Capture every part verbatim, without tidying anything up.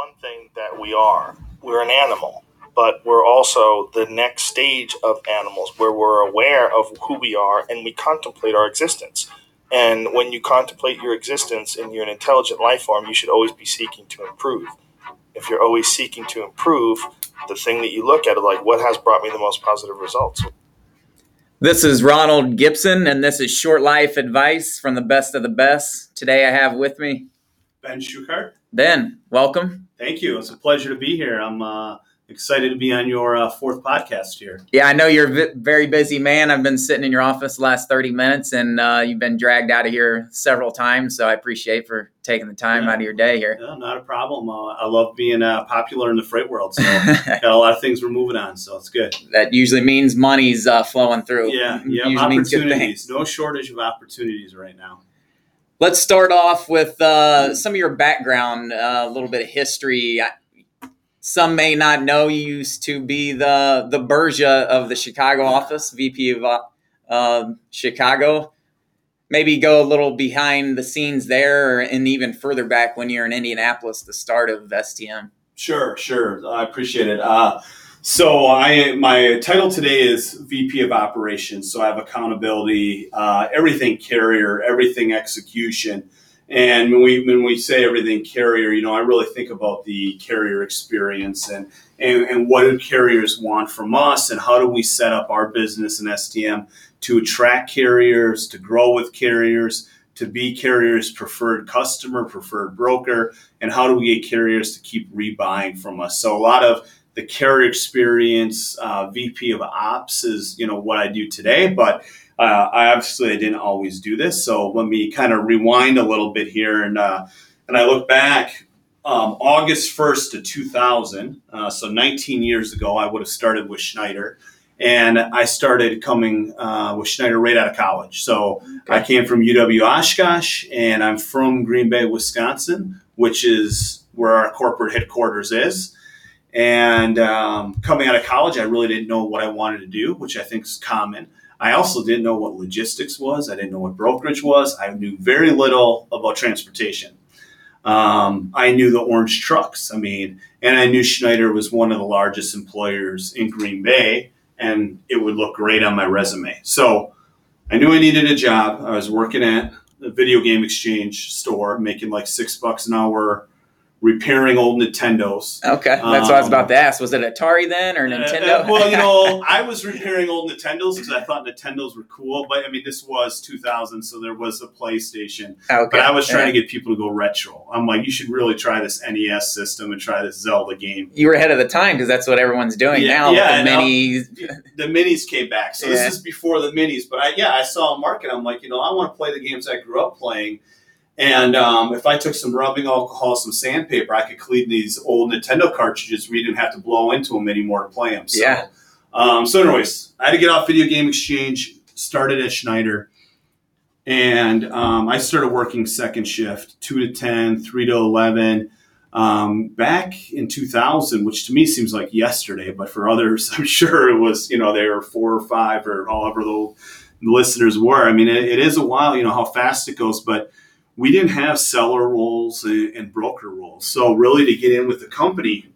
one thing that we are. We're an animal, but we're also the next stage of animals where we're aware of who we are and we contemplate our existence. And when you contemplate your existence and you're an intelligent life form, you should always be seeking to improve. If you're always seeking to improve, the thing that you look at is like, what has brought me the most positive results? This is Ronald Gibson, and this is Short Life Advice from the Best of the Best. Today I have with me Ben Schuchart. Ben, welcome. Thank you. It's a pleasure to be here. I'm uh, excited to be on your uh, fourth podcast here. Yeah, I know you're a very busy man. I've been sitting in your office the last thirty minutes, and uh, you've been dragged out of here several times, so I appreciate for taking the time yeah. out of your day here. No, not a problem. Uh, I love being uh, popular in the freight world, so got a lot of things we're moving on, so it's good. That usually means money's uh, flowing through. Yeah, yeah, opportunities. No shortage of opportunities right now. Let's start off with uh, some of your background, uh, a little bit of history. I, some may not know you used to be the the Bergia of the Chicago office, V P of uh, Chicago. Maybe go a little behind the scenes there and even further back when you're in Indianapolis, the start of S T M. Sure, sure. I appreciate it. Uh, so I my title today is V P of Operations. So I have accountability, uh, everything carrier, everything execution. And when we when we say everything carrier, you know, I really think about the carrier experience and and, and what do carriers want from us and how do we set up our business in S T M to attract carriers, to grow with carriers, to be carriers' preferred customer, preferred broker, and how do we get carriers to keep rebuying from us. So a lot of the carrier experience, uh, V P of Ops is, you know, what I do today, but uh, I obviously I didn't always do this. So let me kind of rewind a little bit here. And uh, and I look back um, August first to two thousand. Uh, so nineteen years ago, I would have started with Schneider. And I started coming uh, with Schneider right out of college. So okay. I came from U W Oshkosh, and I'm from Green Bay, Wisconsin, which is where our corporate headquarters is. And um, coming out of college, I really didn't know what I wanted to do, which I think is common. I also didn't know what logistics was. I didn't know what brokerage was. I knew very little about transportation. Um, I knew the orange trucks. I mean, and I knew Schneider was one of the largest employers in Green Bay, and it would look great on my resume. So I knew I needed a job. I was working at a video game exchange store, making like six bucks an hour, repairing old Nintendos. Okay, that's um, what I was about to ask. Was it Atari then or Nintendo? Uh, uh, well, you know, I was repairing old Nintendos because I thought Nintendos were cool. But, I mean, this was two thousand, so there was a PlayStation. Okay. But I was trying yeah. to get people to go retro. I'm like, you should really try this N E S system and try this Zelda game. You were ahead of the time because that's what everyone's doing yeah, now. Yeah, the minis. I'll, the minis came back. So yeah. this is before the minis. But, I, yeah, I saw a market. I'm like, you know, I want to play the games I grew up playing. And um, if I took some rubbing alcohol, some sandpaper, I could clean these old Nintendo cartridges where you didn't have to blow into them anymore to play them. So, yeah. Um, so anyways, I had to get off Video Game Exchange, started at Schneider, and um, I started working second shift, two to ten, three to eleven. Um, back in two thousand, which to me seems like yesterday, but for others, I'm sure it was, you know, they were four or five or however the listeners were. I mean, it, it is a while, you know, how fast it goes, but we didn't have seller roles and, and broker roles. So really to get in with the company,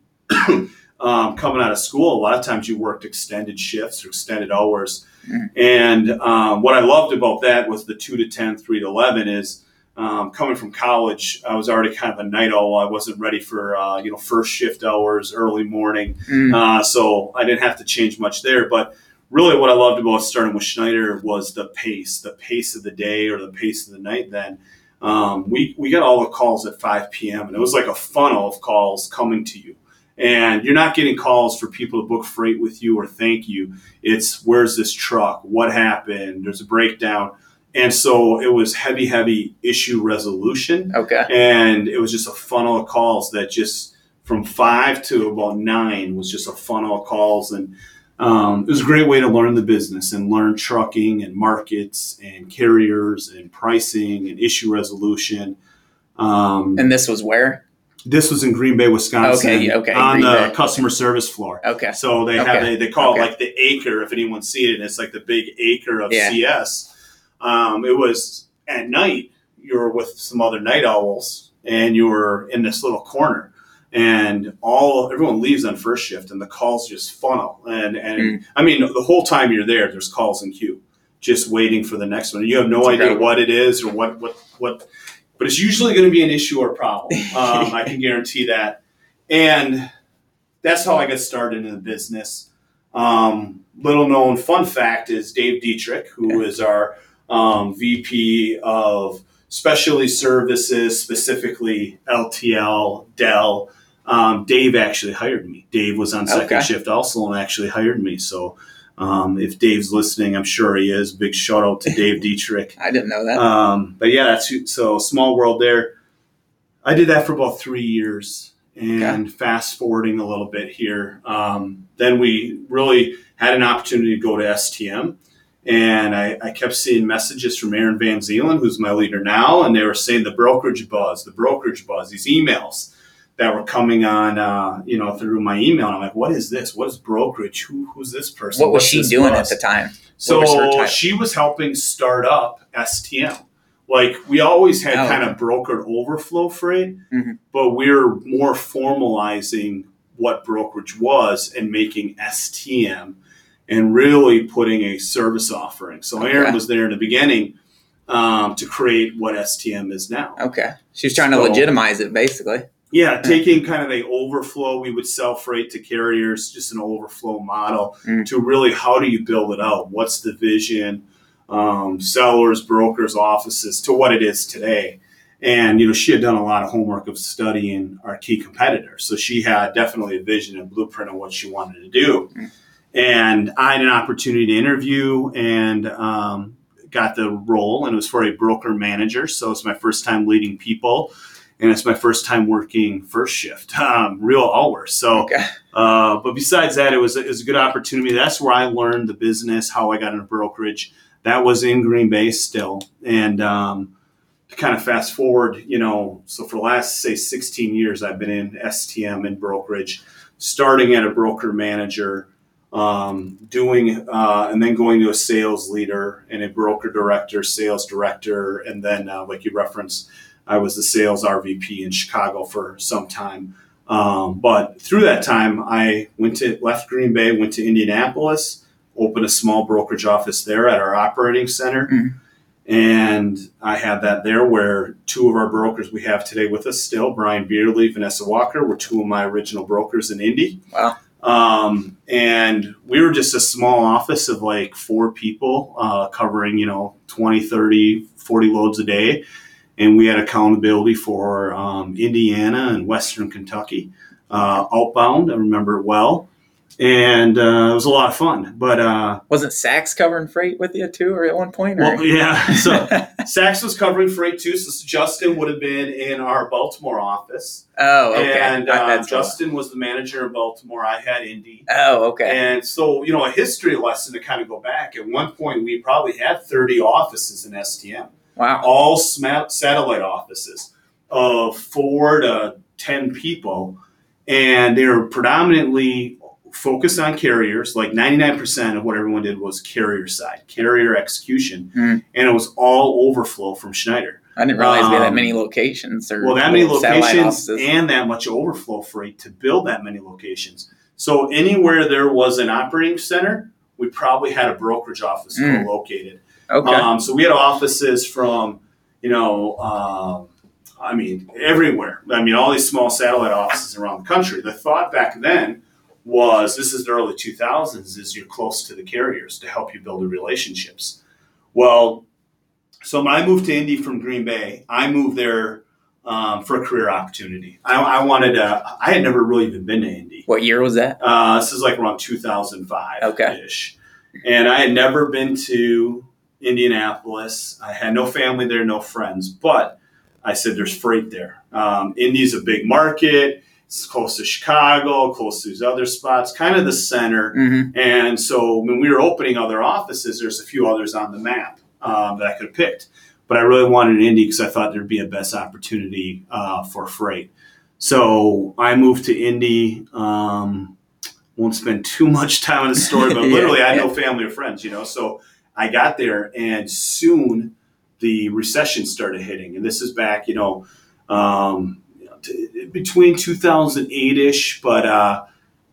um, coming out of school, a lot of times you worked extended shifts or extended hours. Mm-hmm. And um, what I loved about that was the two to ten, three to eleven is um, coming from college, I was already kind of a night owl. I wasn't ready for, uh, you know, first shift hours, early morning. Mm-hmm. Uh, so I didn't have to change much there. But really what I loved about starting with Schneider was the pace, the pace of the day or the pace of the night then. Um, we, we got all the calls at five p.m. and it was like a funnel of calls coming to you, and you're not getting calls for people to book freight with you or thank you. It's where's this truck? What happened? There's a breakdown. And so it was heavy, heavy issue resolution. Okay. And it was just a funnel of calls that just from five to about nine was just a funnel of calls. And, um, it was a great way to learn the business and learn trucking and markets and carriers and pricing and issue resolution. Um, and this was where? This was in Green Bay, Wisconsin. Okay, okay. On Green the Bay. Customer service floor. Okay. So they okay. have a, they call okay. it like the acre, if anyone's seen it. And it's like the big acre of yeah. C S. Um, it was at night, you were with some other night owls and you were in this little corner. and all everyone leaves on first shift, and the calls just funnel. And and mm. I mean, the whole time you're there, there's calls in queue, just waiting for the next one. You have no it's idea incredible. what it is or what what what, but it's usually going to be an issue or a problem. Um, I can guarantee that. And that's how I got started in the business. Um, little known fun fact is Dave Dietrich, who okay. is our um, V P of Specialty Services, specifically L T L, Dell. Um, Dave actually hired me. Dave was on second okay. shift also and actually hired me. So um, if Dave's listening, I'm sure he is. Big shout out to Dave Dietrich. I didn't know that. Um, but yeah, that's who, so small world there. I did that for about three years. And okay. fast forwarding a little bit here, um, then we really had an opportunity to go to S T M. And I, I kept seeing messages from Aaron Van Zeeland, who's my leader now. And they were saying the brokerage buzz, the brokerage buzz, these emails that were coming on, uh, you know, through my email. And I'm like, what is this? What is brokerage? Who, who's this person? What was What's she doing buzz? At the time? So was she was helping start up S T M. Like we always had oh. kind of brokered overflow freight, mm-hmm. but we're more formalizing what brokerage was and making S T M and really putting a service offering. So okay. Aaron was there in the beginning um, to create what S T M is now. Okay. She's trying so, to legitimize it basically. Yeah. Taking kind of a overflow, we would sell freight to carriers, just an overflow model mm. to really how do you build it out? What's the vision? Um, sellers, brokers, offices to what it is today. And, you know, she had done a lot of homework of studying our key competitors. So she had definitely a vision and blueprint of what she wanted to do. Mm-hmm. And I had an opportunity to interview and um, got the role, and it was for a broker manager. So it's my first time leading people, and it's my first time working first shift, um, real hours. So, okay. uh, but besides that, it was, it was a good opportunity. That's where I learned the business, how I got into brokerage. That was in Green Bay still. And um, to kind of fast forward, you know, so for the last, say, sixteen years, I've been in S T M and brokerage, starting at a broker manager, um, doing uh, and then going to a sales leader and a broker director, sales director. And then, uh, like you referenced, I was the sales R V P in Chicago for some time. Um, but through that time, I went to left Green Bay, went to Indianapolis, opened a small brokerage office there at our operating center. Mm. And I had that there where two of our brokers we have today with us still, Brian Beardley, Vanessa Walker, were two of my original brokers in Indy. Wow. Um, and we were just a small office of like four people uh, covering, you know, twenty, thirty, forty loads a day. And we had accountability for um, Indiana and Western Kentucky, uh, outbound, I remember it well. And uh, it was a lot of fun, but uh, wasn't Saks covering freight with you too, or at one point? Or? Well, yeah, so Saks was covering freight too. So Justin would have been in our Baltimore office. Oh, okay. And um, Justin was the manager in Baltimore. I had Indy. Oh, okay. And so you know, a history lesson to kind of go back. At one point, we probably had thirty offices in S T M. Wow. All sma- satellite offices of four to ten people, and they were predominantly focused on carriers. Like ninety-nine percent of what everyone did was carrier side, carrier execution. Mm. And it was all overflow from Schneider. I didn't realize um, we had that many locations. Or well, that many locations and that much overflow freight to build that many locations. So anywhere there was an operating center, we probably had a brokerage office mm. located. Okay. Um, so we had offices from, you know, um, I mean, everywhere. I mean, all these small satellite offices around the country. The thought back then was, this is the early two thousands, is you're close to the carriers to help you build the relationships. Well, so when I moved to Indy from Green Bay, I moved there um, for a career opportunity. I, I wanted to, I had never really even been to Indy. What year was that? Uh, this is like around two thousand five-ish. Okay. And I had never been to Indianapolis. I had no family there, no friends, but I said, there's freight there. Um, Indy's a big market. It's close to Chicago, close to these other spots, kind of the center. Mm-hmm. And so when we were opening other offices, there's a few others on the map um, that I could have picked. But I really wanted Indy because I thought there'd be a best opportunity uh, for freight. So I moved to Indy. Um, won't spend too much time on the story, but literally yeah, I had yeah. no family or friends, you know. So I got there, and soon the recession started hitting. And this is back, you know, um, t- between two thousand eight ish, but uh,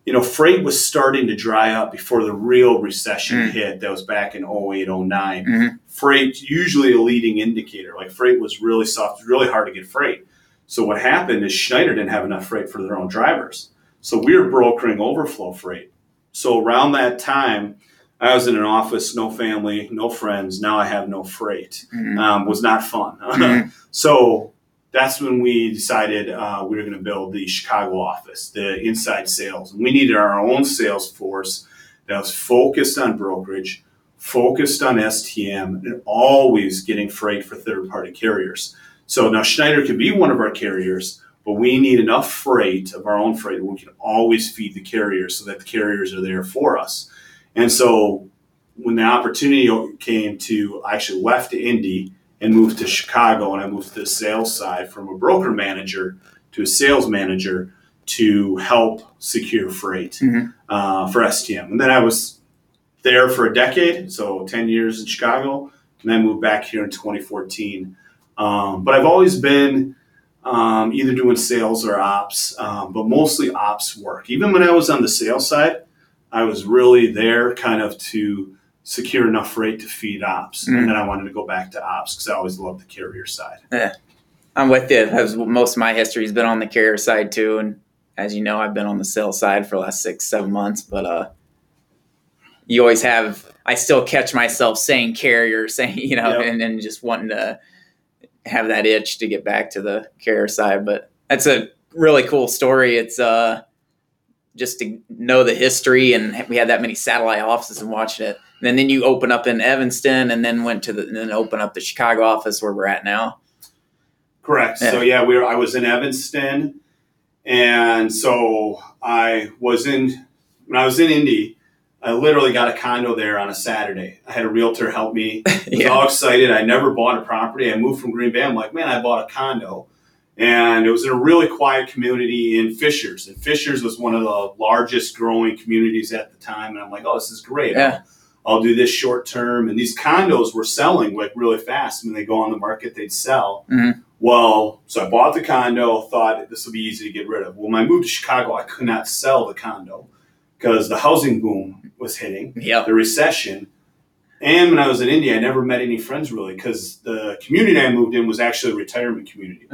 you know, freight was starting to dry up before the real recession mm. hit. That was back in oh eight, oh nine. Mm-hmm. Freight, usually a leading indicator. Like freight was really soft. It was really hard to get freight. So what happened is Schneider didn't have enough freight for their own drivers. So we were brokering overflow freight. So around that time, I was in an office, no family, no friends. Now I have no freight. Mm-hmm. Um, was not fun. Mm-hmm. So that's when we decided uh, we were going to build the Chicago office, the inside sales. We needed our own sales force that was focused on brokerage, focused on S T M, and always getting freight for third-party carriers. So now Schneider could be one of our carriers, but we need enough freight of our own freight that we can always feed the carriers so that the carriers are there for us. And so when the opportunity came to, I actually left Indy and moved to Chicago, and I moved to the sales side from a broker manager to a sales manager to help secure freight mm-hmm. uh, for S T M. And then I was there for a decade, so ten years in Chicago, and then moved back here in twenty fourteen. Um, but I've always been um, either doing sales or ops, um, but mostly ops work. Even when I was on the sales side, I was really there kind of to secure enough freight to feed ops. Mm-hmm. And then I wanted to go back to ops because I always loved the carrier side. Yeah, I'm with you. That's most of my history has been on the carrier side too. And as you know, I've been on the sales side for the last six, seven months. But uh, you always have, I still catch myself saying carrier, saying, you know, yep. and then just wanting to have that itch to get back to the carrier side. But that's a really cool story. It's, uh, just to know the history, and we had that many satellite offices and watching it. And then, then you open up in Evanston and then went to the, and then open up the Chicago office where we're at now. Correct. Yeah. So yeah, we were, I was in Evanston, and so I was in, when I was in Indy, I literally got a condo there on a Saturday. I had a realtor help me. I was yeah. all excited. I never bought a property. I moved from Green Bay. I'm like, man, I bought a condo. And it was in a really quiet community in Fishers. And Fishers was one of the largest growing communities at the time. And I'm like, oh, this is great. Yeah. I'll, I'll do this short term. And these condos were selling like really fast. When they go on the market, they'd sell. Mm-hmm. Well, so I bought the condo, thought this would be easy to get rid of. Well, when I moved to Chicago, I could not sell the condo because the housing boom was hitting, yep. the recession. And when I was in India, I never met any friends really because the community I moved in was actually a retirement community.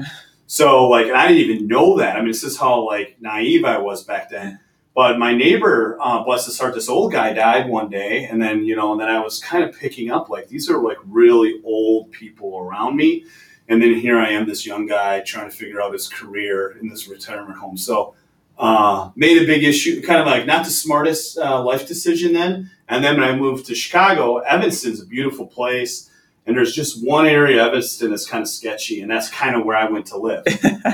So, like, and I didn't even know that. I mean, this is how, like, naive I was back then. But my neighbor, uh, bless his heart, this old guy died one day. And then, you know, and then I was kind of picking up, like, these are, like, really old people around me. And then here I am, this young guy, trying to figure out his career in this retirement home. So, uh, made a big issue, kind of like not the smartest uh, life decision then. And then when I moved to Chicago, Evanston's a beautiful place. And there's just one area of Evanston that's kind of sketchy, and that's kind of where I went to live.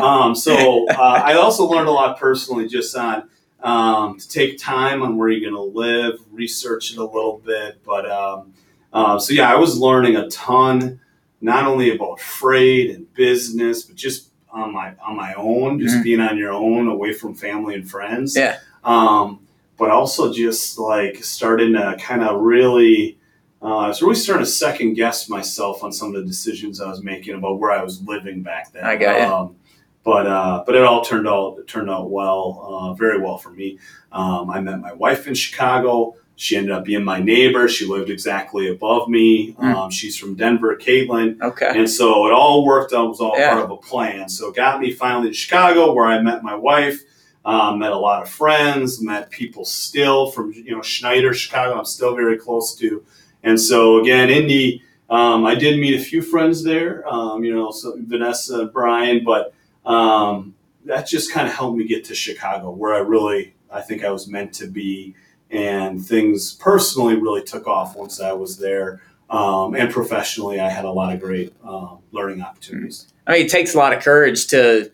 Um, so uh, I also learned a lot personally just on um, to take time on where you're going to live, research it a little bit. But um, uh, so, yeah, I was learning a ton, not only about freight and business, but just on my on my own, just mm-hmm. being on your own away from family and friends. Yeah. Um, but also just like starting to kind of really – Uh, I was really starting to second guess myself on some of the decisions I was making about where I was living back then. I got it. Um, but uh, but it all turned out it turned out well, uh, very well for me. Um, I met my wife in Chicago. She ended up being my neighbor. She lived exactly above me. Mm. Um, she's from Denver, Caitlin. Okay. And so it all worked out. It was all yeah. part of a plan. So it got me finally to Chicago, where I met my wife. Um, met a lot of friends. Met people still from you know Schneider, Chicago. I'm still very close to. And so, again, Indy, um, I did meet a few friends there, um, you know, so Vanessa, Brian, but um, that just kind of helped me get to Chicago, where I really, I think I was meant to be. And things personally really took off once I was there. Um, and professionally, I had a lot of great uh, learning opportunities. I mean, it takes a lot of courage to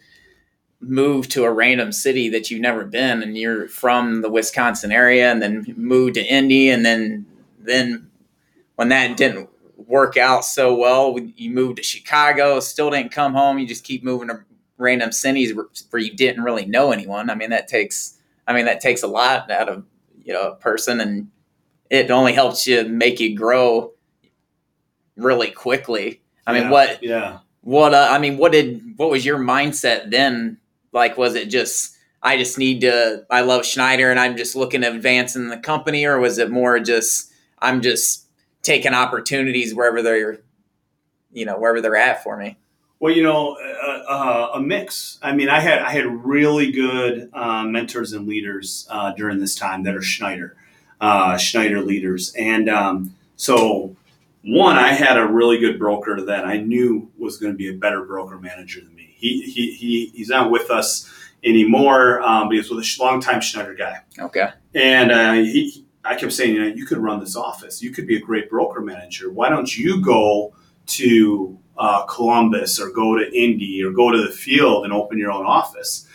move to a random city that you've never been, and you're from the Wisconsin area, and then moved to Indy, and then then. When that didn't work out so well, you moved to Chicago, still didn't come home. You just keep moving to random cities where you didn't really know anyone. I mean, that takes, I mean, that takes a lot out of, you know, a person, and it only helps you make you grow really quickly. I yeah, mean, what, yeah. what, uh, I mean, what did, what was your mindset then Like, was it just, I just need to, I love Schneider and I'm just looking at advancing the company, or was it more just, I'm just taking opportunities wherever they're, you know, wherever they're at for me? Well, you know, uh, uh, a mix. I mean, I had I had really good uh, mentors and leaders uh, during this time that are Schneider, uh, Schneider leaders. And um, so, one, I had a really good broker that I knew was going to be a better broker manager than me. He he, he he's not with us anymore, um, but he was with a longtime Schneider guy. Okay. And uh, he, I kept saying, you know, you could run this office. You could be a great broker manager. Why don't you go to Uh, Columbus or go to Indy or go to the field and open your own office?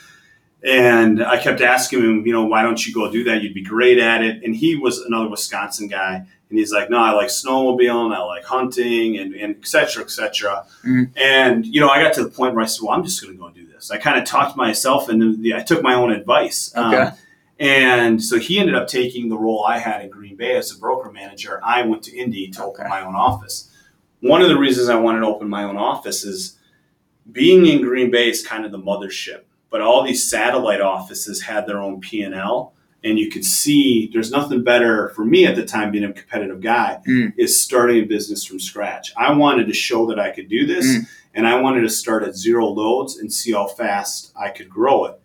And I kept asking him, you know, why don't you go do that? You'd be great at it. And he was another Wisconsin guy. And he's like, no, I like snowmobiling. I like hunting and, and et cetera, et cetera. Mm-hmm. And, you know, I got to the point where I said, well, I'm just going to go do this. I kind of talked myself into the, I took my own advice. Okay. Um, and so he ended up taking the role I had in Green Bay as a broker manager. I went to Indy to okay. open my own office. One of the reasons I wanted to open my own office is being in Green Bay is kind of the mothership, but all these satellite offices had their own P and L, and you could see there's nothing better for me at the time, being a competitive guy, mm. is starting a business from scratch. I wanted to show that I could do this, mm. and I wanted to start at zero loads and see how fast I could grow it.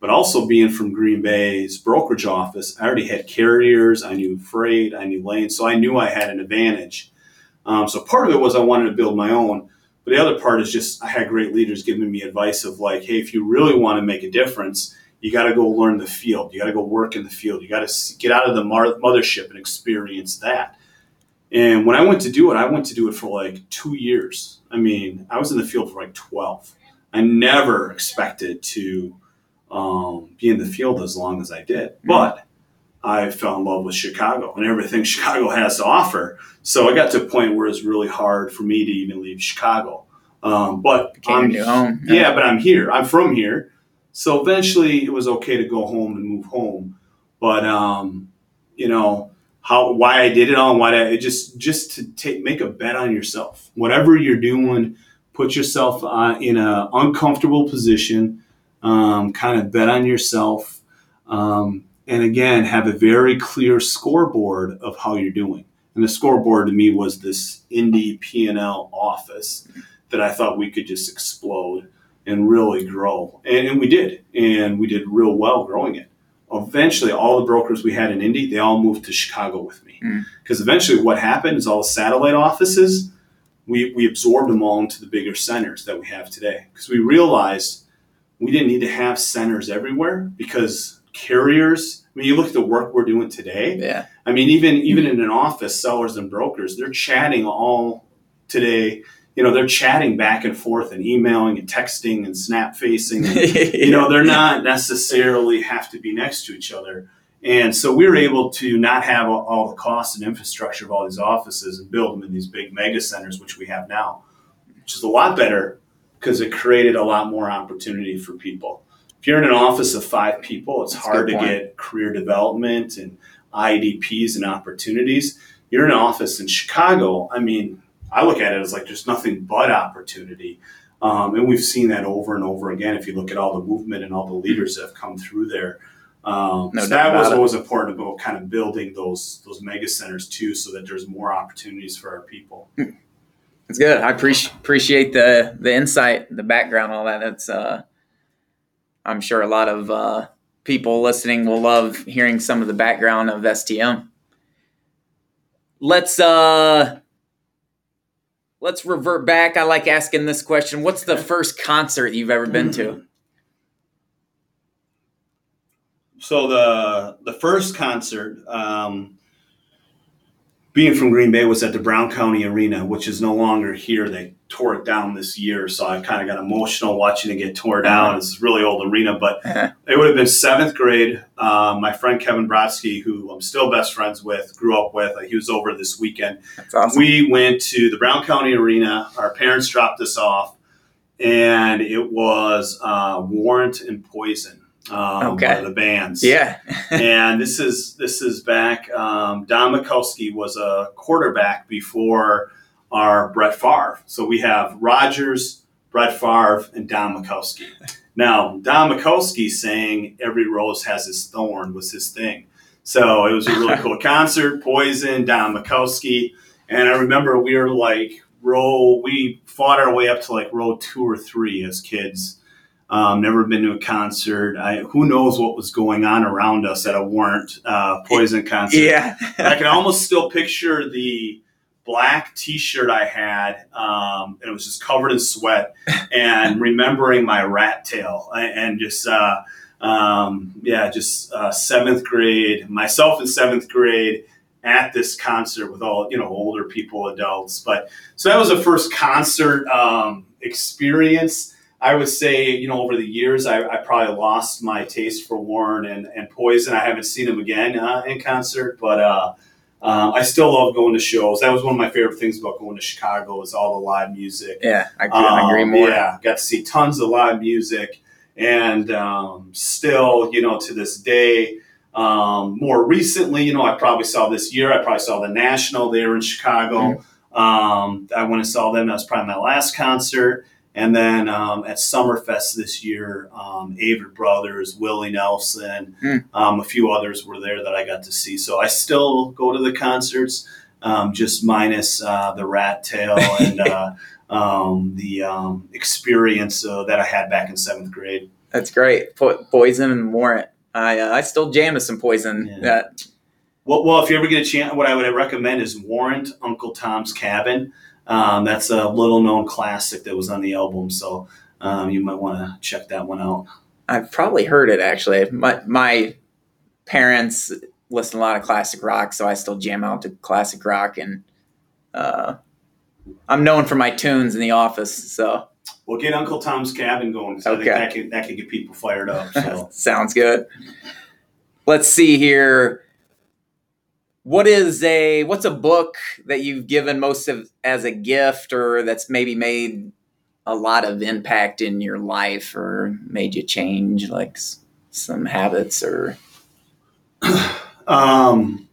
But also being from Green Bay's brokerage office, I already had carriers, I knew freight, I knew lanes, so I knew I had an advantage. Um, so part of it was I wanted to build my own, but the other part is just I had great leaders giving me advice of like, hey, if you really want to make a difference, you got to go learn the field. You got to go work in the field. You got to get out of the mar- mothership and experience that. And when I went to do it, I went to do it for like two years. I mean, I was in the field for like twelve. I never expected to um, be in the field as long as I did, but I fell in love with Chicago and everything Chicago has to offer. So I got to a point where it's really hard for me to even leave Chicago. Um, but I'm, home. Yeah, yeah, but I'm here. I'm from here. So eventually it was okay to go home and move home. But, um, you know, how why I did it all, why I, it just just to take make a bet on yourself. Whatever you're doing, put yourself uh, in an uncomfortable position, um, kind of bet on yourself. Um And again, have a very clear scoreboard of how you're doing. And the scoreboard to me was this Indy P and L office that I thought we could just explode and really grow. And, and we did. And we did real well growing it. Eventually, all the brokers we had in Indy, they all moved to Chicago with me. Because mm. eventually what happened is all the satellite offices, we, we absorbed them all into the bigger centers that we have today. Because we realized we didn't need to have centers everywhere because carriers, I mean, you look at the work we're doing today. Yeah. I mean, even even in an office, sellers and brokers, they're chatting all today. You know, they're chatting back and forth and emailing and texting and snap facing. And, you know, they're not necessarily have to be next to each other. And so we were able to not have all, all the costs and infrastructure of all these offices and build them in these big mega centers, which we have now, which is a lot better because it created a lot more opportunity for people. If you're in an office of five people, it's That's hard to get career development and I D Ps and opportunities. You're in an office in Chicago. I mean, I look at it as like there's nothing but opportunity. Um, and we've seen that over and over again. If you look at all the movement and all the leaders that have come through there, um, no so that was always important about kind of building those those mega centers too, so that there's more opportunities for our people. That's good. I pre- appreciate the the insight, the background, all that. That's uh... I'm sure a lot of uh, people listening will love hearing some of the background of S T M. Let's uh, let's revert back. I like asking this question. What's the first concert you've ever been to? So the the first concert, um, being from Green Bay, was at the Brown County Arena, which is no longer here. They tore it down this year, so I kind of got emotional watching it get tore down. It's a really old arena, but it would have been seventh grade. Uh, my friend Kevin Brodsky, who I'm still best friends with, grew up with, uh, he was over this weekend. That's awesome. We went to the Brown County Arena. Our parents dropped us off, and it was uh, Warrant and Poison, um, okay. one of the bands. Yeah. And this is, this is back, um, Don Mikowski was a quarterback before – are Brett Favre. So we have Rodgers, Brett Favre, and Don Mikowski. Now, Don Mikowski saying every rose has its thorn was his thing. So it was a really cool concert, Poison, Don Mikowski. And I remember we were like row, we fought our way up to like row two or three as kids. Um, never been to a concert. I, who knows what was going on around us at a Warrant uh, Poison concert. Yeah. I can almost still picture the black T-shirt I had, um, and it was just covered in sweat, and remembering my rat tail and just, uh, um, yeah, just uh, seventh grade, myself in seventh grade at this concert with all, you know, older people, adults. But so that was the first concert um, experience. I would say, you know, over the years, I, I probably lost my taste for Warren and, and Poison. I haven't seen them again uh, in concert, but uh, uh, I still love going to shows. That was one of my favorite things about going to Chicago is all the live music. Yeah, I agree, um, I agree more. Yeah, got to see tons of live music. And um, still, you know, to this day, um, more recently, you know, I probably saw this year, I probably saw the National there in Chicago. Mm. Um, I went and saw them. That was probably my last concert. And then um, at Summerfest this year, um, Avid Brothers, Willie Nelson, mm. um, a few others were there that I got to see. So I still go to the concerts, um, just minus uh, the rat tail and uh, um, the um, experience uh, that I had back in seventh grade. That's great. Po- Poison and Warrant. I uh, I still jam to some Poison. Yeah. Uh, well, well, if you ever get a chance, what I would recommend is Warrant, Uncle Tom's Cabin. Um, that's a little-known classic that was on the album, so um, you might want to check that one out. I've probably heard it, actually. My, my parents listen to a lot of classic rock, so I still jam out to classic rock, and uh, I'm known for my tunes in the office. So, well, get Uncle Tom's Cabin going, because okay. I think that can, that can get people fired up. So. Sounds good. Let's see here. What is a what's a book that you've given most of as a gift, or that's maybe made a lot of impact in your life, or made you change like some habits, or? Um.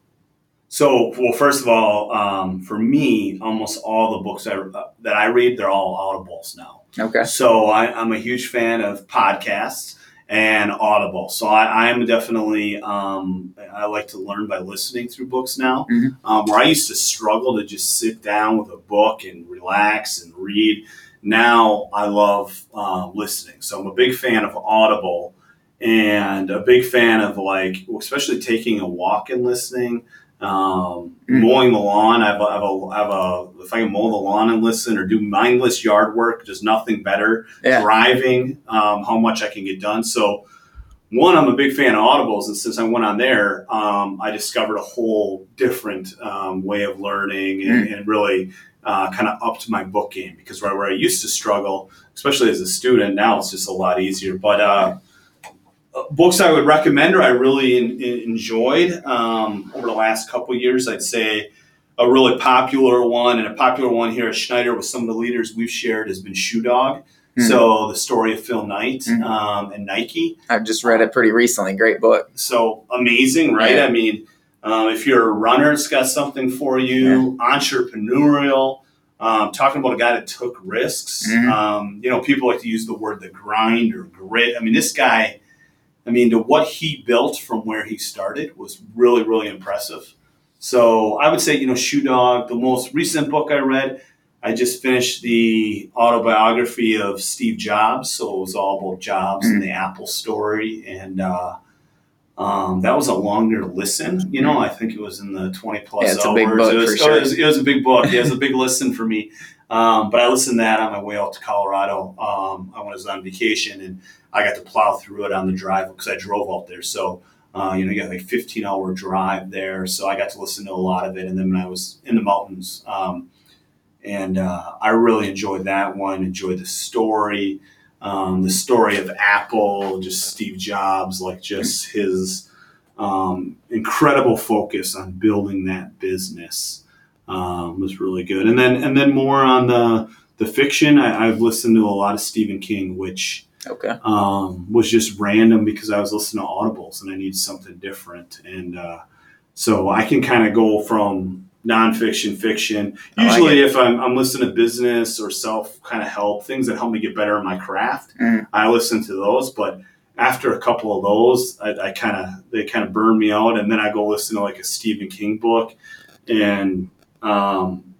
So, well, first of all, um, for me, almost all the books I, uh, that I read, they're all Audibles now. Okay. So I, I'm a huge fan of podcasts and Audible. So I am definitely, um, I like to learn by listening through books now, mm-hmm. um, where I used to struggle to just sit down with a book and relax and read. Now I love uh, listening. So I'm a big fan of Audible and a big fan of like, especially taking a walk and listening, um, mm-hmm. mowing the lawn. I've, I've, a, I've a, if I can mow the lawn and listen, or do mindless yard work, there's nothing better. Yeah. Driving, um, how much I can get done. So one, I'm a big fan of Audibles. And since I went on there, um, I discovered a whole different, um, way of learning and, mm. and really, uh, kind of upped my book game, because right where I used to struggle, especially as a student, now it's just a lot easier. But, uh, books I would recommend or I really in, in enjoyed um, over the last couple of years, I'd say a really popular one, and a popular one here at Schneider with some of the leaders we've shared, has been Shoe Dog. Mm-hmm. So the story of Phil Knight mm-hmm. um, and Nike. I've just read it pretty recently. Great book. So amazing, right? Yeah. I mean, um, if you're a runner, it's got something for you. Yeah. Entrepreneurial. Um, talking about a guy that took risks. Mm-hmm. Um, you know, people like to use the word the grind or grit. I mean, this guy... I mean, to what he built from where he started was really, really impressive. So I would say, you know, Shoe Dog, the most recent book I read, I just finished the autobiography of Steve Jobs. So it was all about Jobs mm-hmm. and the Apple story. And uh, um, that was a longer listen. You know, I think it was in the twenty plus yeah, it's hours. A big book, it, was, for sure. it, was, it was a big book. It was a big listen for me. Um, but I listened to that on my way out to Colorado. Um, I was on vacation, and I got to plow through it on the drive because I drove out there. So, uh, you know, you got like fifteen hour drive there. So I got to listen to a lot of it. And then when I was in the mountains, um, and uh, I really enjoyed that one, enjoyed the story, um, the story of Apple, just Steve Jobs, like just his um, incredible focus on building that business. Um, was really good. And then, and then more on the, the fiction, I, I've listened to a lot of Stephen King, which okay. um, was just random because I was listening to Audibles and I needed something different. And uh, so I can kind of go from nonfiction, fiction. Usually, like if I'm, I'm listening to business or self kind of help, things that help me get better in my craft, mm. I listen to those. But after a couple of those, I, I kind of they kind of burn me out, and then I go listen to like a Stephen King book, and um,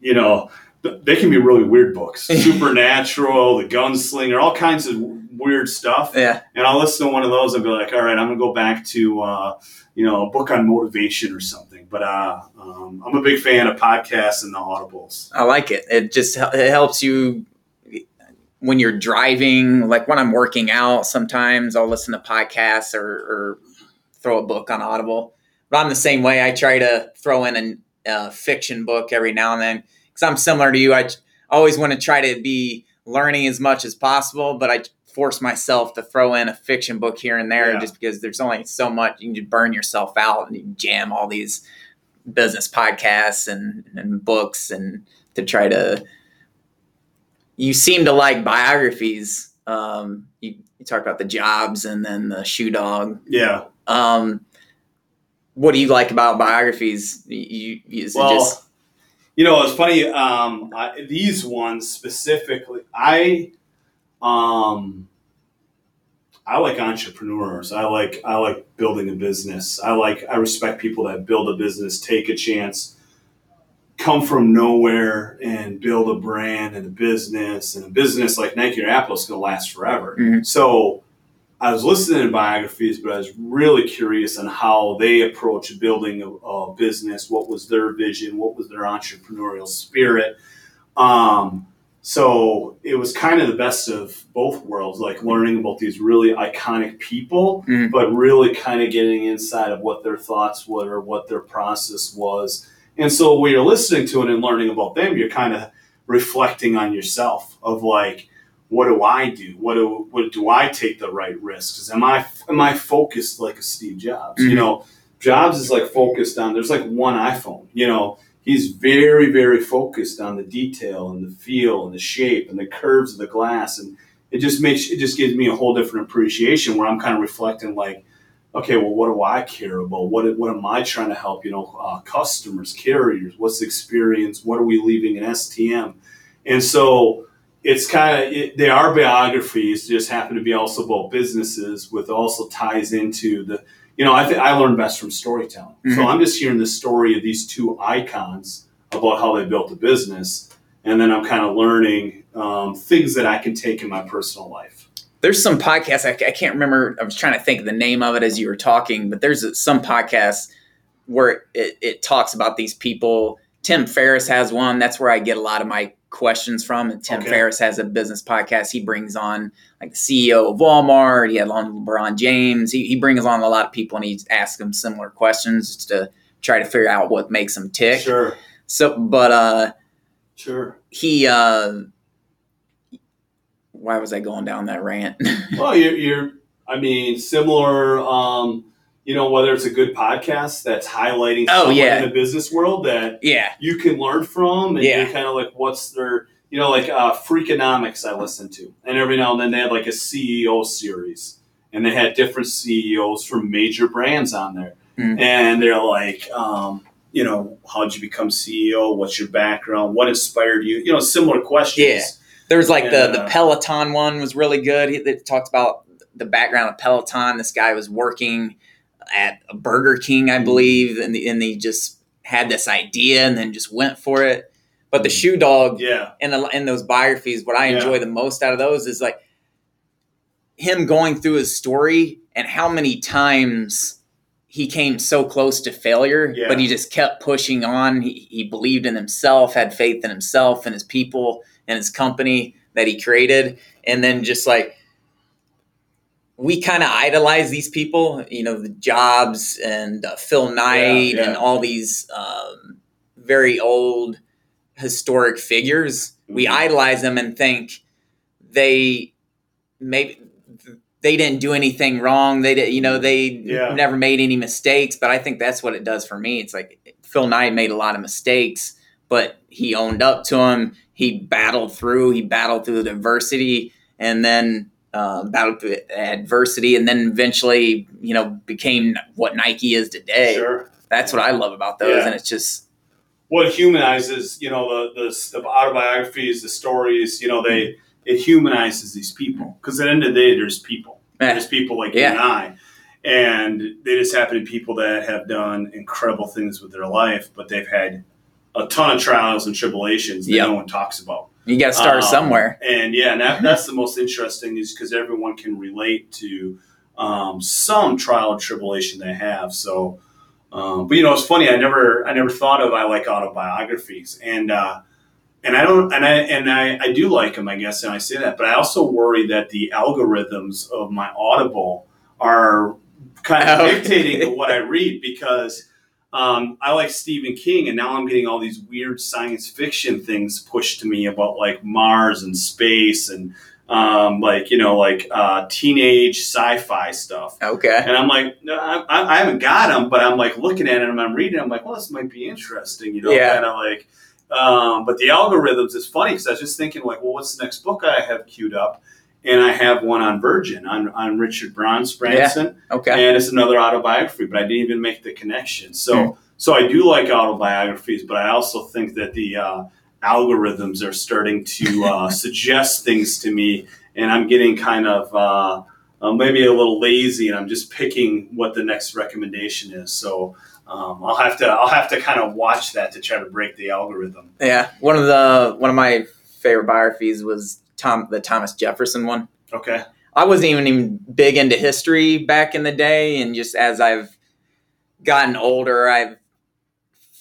you know. They can be really weird books. Supernatural, The Gunslinger, all kinds of weird stuff. Yeah. And I'll listen to one of those and be like, all right, I'm going to go back to, uh, you know, a book on motivation or something. But uh, um, I'm a big fan of podcasts and the Audibles. I like it. It just it helps you when you're driving. Like when I'm working out, sometimes I'll listen to podcasts or, or throw a book on Audible. But I'm the same way. I try to throw in a uh, fiction book every now and then. I'm similar to you. I always want to try to be learning as much as possible, but I force myself to throw in a fiction book here and there yeah. just because there's only so much. You can just burn yourself out and you jam all these business podcasts and, and books and to try to, you seem to like biographies. Um, you, you talk about the Jobs and then the Shoe Dog. Yeah. Um, what do you like about biographies? You, you is well, it just... You know, it's funny, um, I, these ones specifically, I um, I like entrepreneurs. I like I like building a business. I like I respect people that build a business, take a chance, come from nowhere and build a brand and a business. And a business like Nike or Apple is going to last forever. Mm-hmm. So I was listening to biographies, but I was really curious on how they approach building a, a business. What was their vision? What was their entrepreneurial spirit? Um, so it was kind of the best of both worlds, like learning about these really iconic people, mm. but really kind of getting inside of what their thoughts were, what their process was. And so when you're listening to it and learning about them, you're kind of reflecting on yourself of like, what do I do? What do what do I take the right risks? Am I am I focused like a Steve Jobs? Mm-hmm. You know, Jobs is like focused on. There's like one iPhone. You know, he's very very focused on the detail and the feel and the shape and the curves of the glass, and it just makes it just gives me a whole different appreciation where I'm kind of reflecting like, okay, well, what do I care about? What what am I trying to help? You know, uh, customers, carriers. What's the experience? What are we leaving in S T M? And so. It's kind of, it, they are biographies, just happen to be also about businesses with also ties into the, you know, I think I learned best from storytelling. Mm-hmm. So I'm just hearing the story of these two icons about how they built a business. And then I'm kind of learning um, things that I can take in my personal life. There's some podcasts, I, I can't remember, I was trying to think of the name of it as you were talking, but there's some podcasts where it, it talks about these people. Tim Ferriss has one. That's where I get a lot of my questions from. And Tim okay. Ferriss has a business podcast. He brings on like the C E O of Walmart. He had on LeBron James. He, he brings on a lot of people and he asks them similar questions just to try to figure out what makes them tick. Sure. So, but, uh, sure. He, uh, why was I going down that rant? Well, you're, you're, I mean, similar, um, you know, whether it's a good podcast that's highlighting oh, someone yeah. in the business world that yeah. you can learn from and yeah. you're kind of like, what's their, you know, like uh, Freakonomics I listened to. And every now and then they had like a C E O series and they had different C E Os from major brands on there. Mm-hmm. And they're like, um, you know, how'd you become C E O? What's your background? What inspired you? You know, similar questions. Yeah. There's like and, the, the Peloton one was really good. It, it talked about the background of Peloton. This guy was working at a Burger King, I believe, and the, and they just had this idea and then just went for it. But the Shoe Dog yeah. and the, and those biographies, what I enjoy yeah. the most out of those is like him going through his story and how many times he came so close to failure, yeah. but he just kept pushing on. He, he believed in himself, had faith in himself and his people and his company that he created. And then just like, we kind of idolize these people, you know, the Jobs and uh, Phil Knight yeah, yeah. and all these um, very old historic figures. Mm-hmm. We idolize them and think they maybe they didn't do anything wrong. They did, you know, they yeah. never made any mistakes. But I think that's what it does for me. It's like Phil Knight made a lot of mistakes, but he owned up to them. He battled through. He battled through the adversity, and then. Uh, battled through adversity and then eventually, you know, became what Nike is today. Sure. That's what I love about those. Yeah. And it's just what humanizes, you know, the, the the autobiographies, the stories, you know, they it humanizes these people, because at the end of the day, there's people. Man. There's people like yeah. you and I, and they just happen to be people that have done incredible things with their life, but they've had a ton of trials and tribulations that yep. no one talks about. You got to start um, somewhere. And yeah, and that, that's the most interesting, is because everyone can relate to um, some trial or tribulation they have. So, um, but you know, it's funny. I never, I never thought of, I like autobiographies, and, uh, and I don't, and I, and I, I do like them, I guess. And I say that, but I also worry that the algorithms of my Audible are kind of oh. dictating what I read, because Um, I like Stephen King, and now I'm getting all these weird science fiction things pushed to me about like Mars and space and um, like, you know, like uh, teenage sci-fi stuff. Okay. And I'm like, no, I, I haven't got them, but I'm like looking at it and I'm reading it. I'm like, well, this might be interesting, you know, yeah. kind of like, um, but the algorithms is funny, because I was just thinking like, well, what's the next book I have queued up? And I have one on Virgin, on, on Richard Brons, Branson. Yeah, okay. And it's another autobiography, but I didn't even make the connection. So mm. so I do like autobiographies, but I also think that the uh, algorithms are starting to uh, suggest things to me, and I'm getting kind of uh, uh, maybe a little lazy, and I'm just picking what the next recommendation is. So um, I'll have to I'll have to kind of watch that to try to break the algorithm. Yeah, one of the one of my favorite biographies was Tom, the Thomas Jefferson one. Okay. I wasn't even, even big into history back in the day, and just as I've gotten older, I've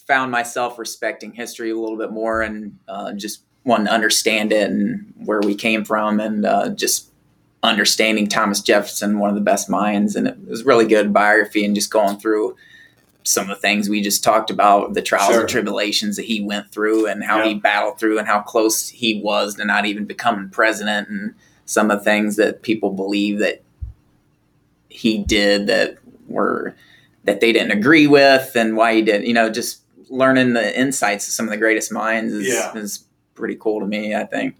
found myself respecting history a little bit more, and uh, just wanting to understand it and where we came from, and uh, just understanding Thomas Jefferson, one of the best minds. And it was a really good biography, and just going through some of the things we just talked about, the trials sure. and tribulations that he went through, and how yeah. he battled through, and how close he was to not even becoming president, and some of the things that people believe that he did that were, that they didn't agree with, and why he did, you know, just learning the insights of some of the greatest minds is, yeah. is pretty cool to me, I think.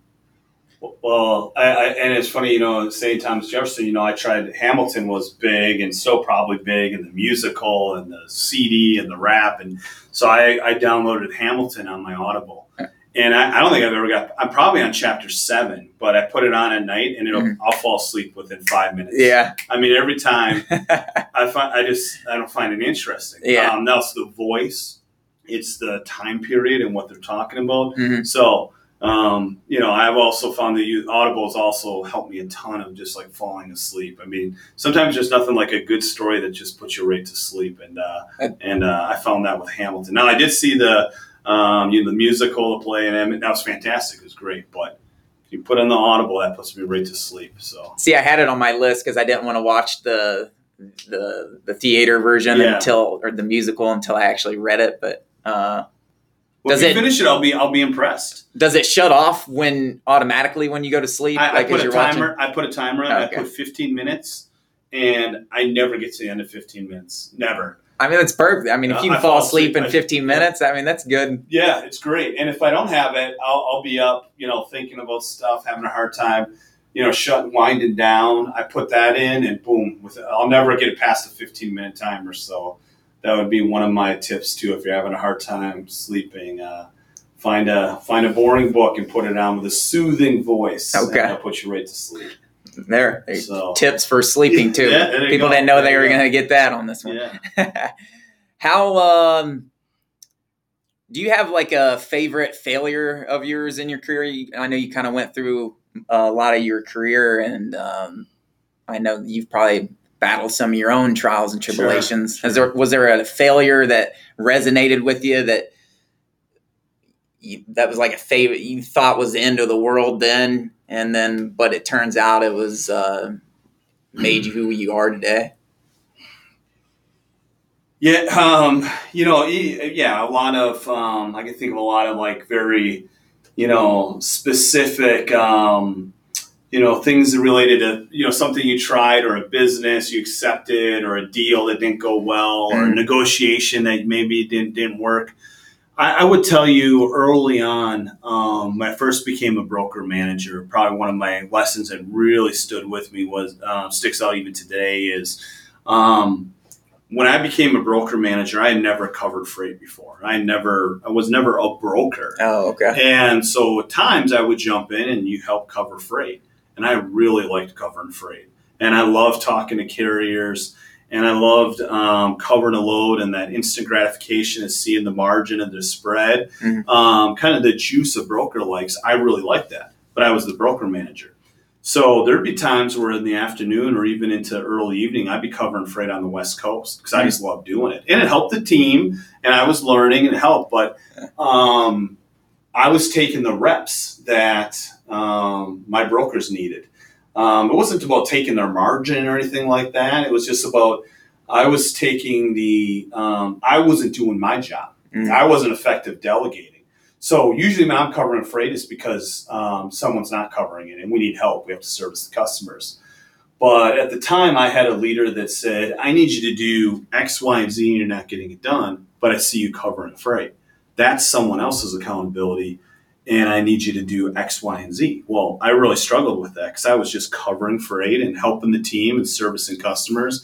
Well, I, I, and it's funny, you know, say Thomas Jefferson, you know, I tried, Hamilton was big, and still probably big, and the musical and the C D and the rap. And so I, I downloaded Hamilton on my Audible, and I, I don't think I've ever got, I'm probably on chapter seven, but I put it on at night, and it'll, mm-hmm. I'll fall asleep within five minutes. Yeah. I mean, every time I find, I just, I don't find it interesting. Yeah. Um, now it's the voice, it's the time period and what they're talking about. Mm-hmm. So Um, you know, I've also found that Audible's also helped me a ton of just like falling asleep. I mean, sometimes there's nothing like a good story that just puts you right to sleep. And, uh, and, uh, I found that with Hamilton. Now I did see the, um, you know, the musical, the play, and I mean, that was fantastic. It was great, but if you put on the Audible, that puts me right to sleep. So see, I had it on my list, cause I didn't want to watch the, the, the theater version yeah. until, or the musical until I actually read it. But, uh, Well, does if you it, finish it, I'll be I'll be impressed. Does it shut off when automatically when you go to sleep? I, like I put as a you're timer. Watching? I put a timer on. Oh, okay. I put fifteen minutes, and I never get to the end of fifteen minutes. Never. I mean, that's perfect. I mean, if you uh, fall, fall asleep, asleep in fifteen I, minutes, I mean, that's good. Yeah, it's great. And if I don't have it, I'll I'll be up, you know, thinking about stuff, having a hard time, you know, shut winding down. I put that in, and boom, with it, I'll never get it past the fifteen minute timer. So that would be one of my tips too. If you're having a hard time sleeping, uh, find a find a boring book and put it on with a soothing voice. Okay, that'll put you right to sleep. There, so. Tips for sleeping too. Yeah, there you People go. Didn't know there they were going to get that on this one. Yeah. How um, do you have like a favorite failure of yours in your career? I know you kind of went through a lot of your career, and um, I know you've probably battle some of your own trials and tribulations. Sure, sure. Is there, was there a failure that resonated with you that you, that was like a favorite you thought was the end of the world then, and then but it turns out it was uh, made you who you are today? Yeah, um, you know, yeah, a lot of um, I can think of a lot of like very, you know, specific. Um, You know, things related to, you know, something you tried, or a business you accepted, or a deal that didn't go well, or a negotiation that maybe didn't didn't work. I, I would tell you early on, um, when I first became a broker manager, probably one of my lessons that really stood with me was, uh, sticks out even today, is um, when I became a broker manager, I had never covered freight before. I never, I was never a broker. Oh, okay. And so at times I would jump in and you help cover freight. And I really liked covering freight. And I loved talking to carriers. And I loved um, covering a load and that instant gratification of seeing the margin and the spread. Mm-hmm. Um, kind of the juice of broker likes. I really liked that. But I was the broker manager. So there'd be times where in the afternoon or even into early evening, I'd be covering freight on the West Coast because I just loved doing it. And it helped the team, and I was learning and it helped. But um, I was taking the reps that um, my brokers needed. Um, it wasn't about taking their margin or anything like that. It was just about I was taking the um, – I wasn't doing my job. Mm. I wasn't effective delegating. So usually when I'm covering freight, it's because um, someone's not covering it and we need help. We have to service the customers. But at the time, I had a leader that said, I need you to do X, Y, and Z, and you're not getting it done, but I see you covering freight. That's someone else's accountability, and I need you to do X, Y, and Z. Well, I really struggled with that because I was just covering freight and helping the team and servicing customers.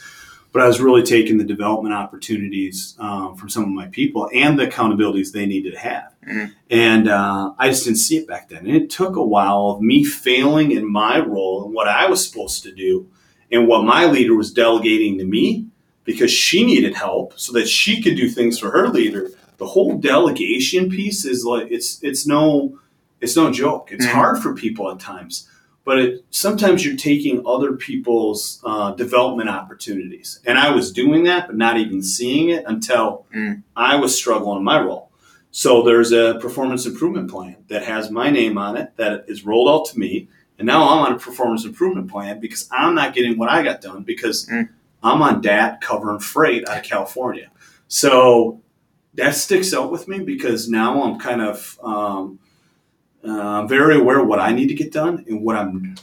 But I was really taking the development opportunities um, from some of my people and the accountabilities they needed to have. Mm-hmm. And uh, I just didn't see it back then. And it took a while of me failing in my role and what I was supposed to do and what my leader was delegating to me because she needed help so that she could do things for her leader. The whole delegation piece is like, it's it's no, it's no joke. It's mm-hmm. hard for people at times. But it, sometimes you're taking other people's uh, development opportunities. And I was doing that, but not even seeing it until mm. I was struggling in my role. So there's a performance improvement plan that has my name on it that is rolled out to me. And now I'm on a performance improvement plan because I'm not getting what I got done because mm. I'm on D A T covering freight out of California. So that sticks out with me because now I'm kind of um, – Uh, I'm very aware of what I need to get done and what I'm,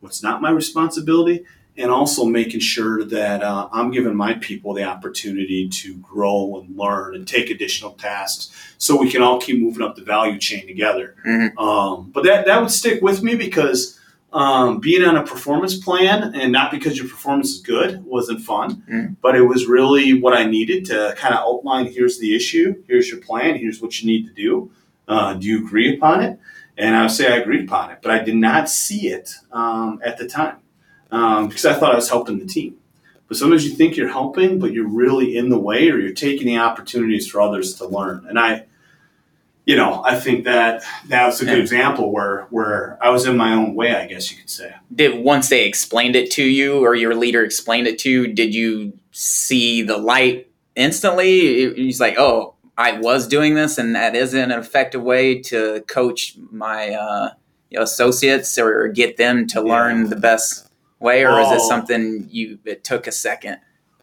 what's not my responsibility, and also making sure that uh, I'm giving my people the opportunity to grow and learn and take additional tasks so we can all keep moving up the value chain together. Mm-hmm. Um, but that, that would stick with me because um, being on a performance plan, and not because your performance is good, wasn't fun, mm-hmm. but it was really what I needed to kind of outline, here's the issue, here's your plan, here's what you need to do. Uh, do you agree upon it? And I would say I agreed upon it, but I did not see it um, at the time um, because I thought I was helping the team. But sometimes you think you're helping, but you're really in the way, or you're taking the opportunities for others to learn. And I, you know, I think that that was a good yeah. example where where I was in my own way, I guess you could say. Did once they explained it to you, or your leader explained it to you, did you see the light instantly? It's like, oh, I was doing this, and that isn't an effective way to coach my uh, you know, associates or get them to learn yeah. the best way, or oh. is it something you it took a second?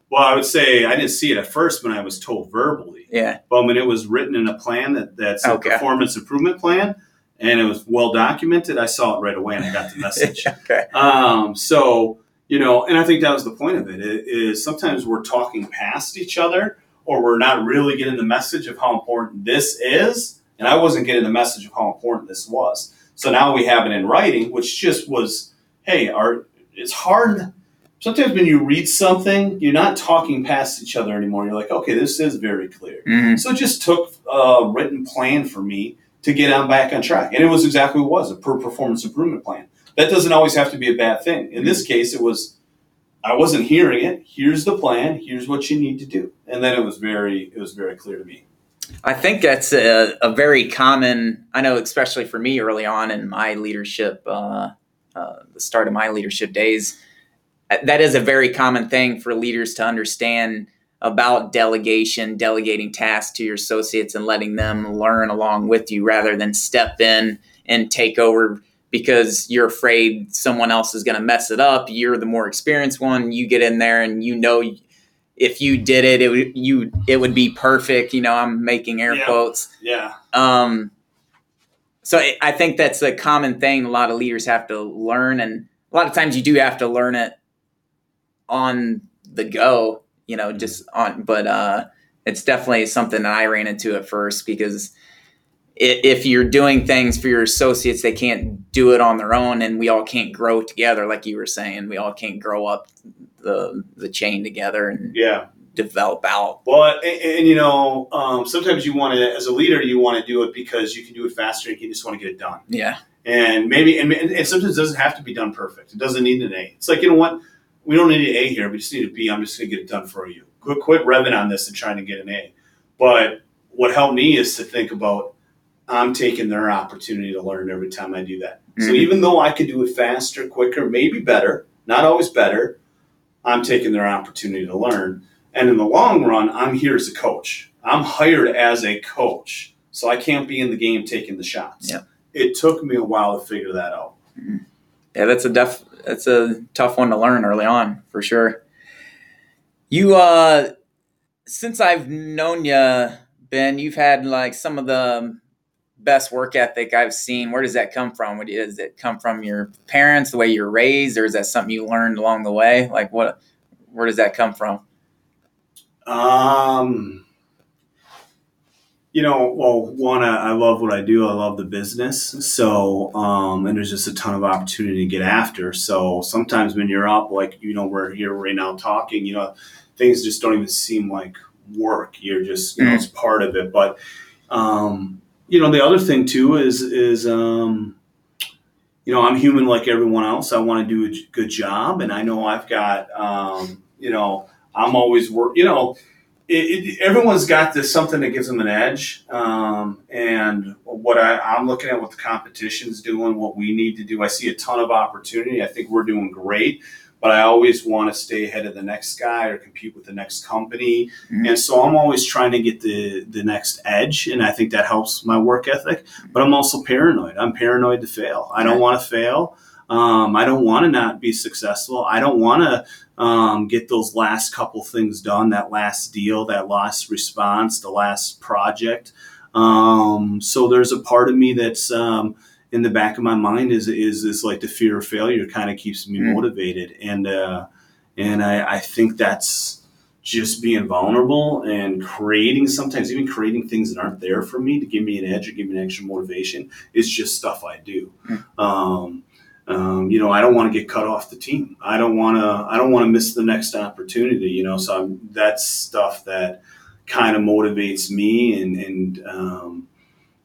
Well, I would say I didn't see it at first when I was told verbally. Yeah. But when it was written in a plan that, that's a okay. performance improvement plan, and it was well documented, I saw it right away and I got the message. okay. Um, so, you know, and I think that was the point of it, is sometimes we're talking past each other, or we're not really getting the message of how important this is. And I wasn't getting the message of how important this was. So now we have it in writing, which just was, hey, our, it's hard. Sometimes when you read something, you're not talking past each other anymore. You're like, okay, this is very clear. Mm-hmm. So it just took a written plan for me to get on back on track. And it was exactly what it was, a per performance improvement plan. That doesn't always have to be a bad thing. In this case, it was, I wasn't hearing it. Here's the plan. Here's what you need to do. And then it was very, it was very clear to me. I think that's a, a very common, I know, especially for me early on in my leadership, uh, uh, the start of my leadership days, that is a very common thing for leaders to understand about delegation, delegating tasks to your associates and letting them learn along with you rather than step in and take over because you're afraid someone else is going to mess it up. You're the more experienced one. You get in there and you know if you did it, it would, you, it would be perfect. You know, I'm making air yeah. quotes. Yeah. Um. So I, I think that's a common thing a lot of leaders have to learn. And a lot of times you do have to learn it on the go, you know, just on. But uh, it's definitely something that I ran into at first because if you're doing things for your associates, they can't do it on their own, and we all can't grow together. Like you were saying, we all can't grow up the the chain together and yeah. develop out. Well, and, and you know, um, sometimes you want to, as a leader, you want to do it because you can do it faster and you just want to get it done. Yeah. And maybe, and, and sometimes it doesn't have to be done perfect. It doesn't need an A. It's like, you know what? We don't need an A here. We just need a B. I'm just going to get it done for you. Quit, quit revving on this and trying to get an A. But what helped me is to think about, I'm taking their opportunity to learn every time I do that. Mm-hmm. So even though I could do it faster, quicker, maybe better, not always better, I'm taking their opportunity to learn. And in the long run, I'm here as a coach. I'm hired as a coach. So I can't be in the game taking the shots. Yeah. It took me a while to figure that out. Mm-hmm. Yeah, that's a def- that's a tough one to learn early on, for sure. You, uh, since I've known you, Ben, you've had like some of the best work ethic I've seen. Where does that come from? What does it come from? Your parents, the way you're raised, or is that something you learned along the way? Like, what, where does that come from? Um, you know, well, one, I, I love what I do. I love the business. So, um, and there's just a ton of opportunity to get after. So sometimes when you're up, like, you know, we're here right now talking, you know, things just don't even seem like work. You're just, you know, it's part of it. But, um, you know, the other thing too is, is, um, you know, I'm human like everyone else. I want to do a good job. And I know I've got, um, you know, I'm always work, you know, it, it, everyone's got this, something that gives them an edge. Um, and what I, I'm looking at, what the competition's doing, what we need to do. I see a ton of opportunity. I think we're doing great, but I always want to stay ahead of the next guy or compete with the next company. Mm-hmm. And so I'm always trying to get the, the next edge. And I think that helps my work ethic, but I'm also paranoid. I'm paranoid to fail. I don't want to fail. Um, I don't want to not be successful. I don't want to um, get those last couple things done, that last deal, that last response, the last project. Um, so there's a part of me that's, um, in the back of my mind is, is this like the fear of failure kind of keeps me mm. motivated. And, uh, and I, I think that's just being vulnerable and creating, sometimes even creating things that aren't there for me to give me an edge or give me an extra motivation. It's just stuff I do. Mm. Um, um, you know, I don't want to get cut off the team. I don't want to, I don't want to miss the next opportunity, you know, so I'm, that's stuff that kind of motivates me and, and, um,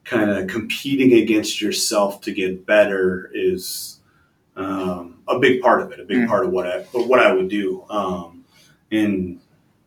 kind of competing against yourself to get better is um, a big part of it, a big mm. part of what I, what I would do. Um, and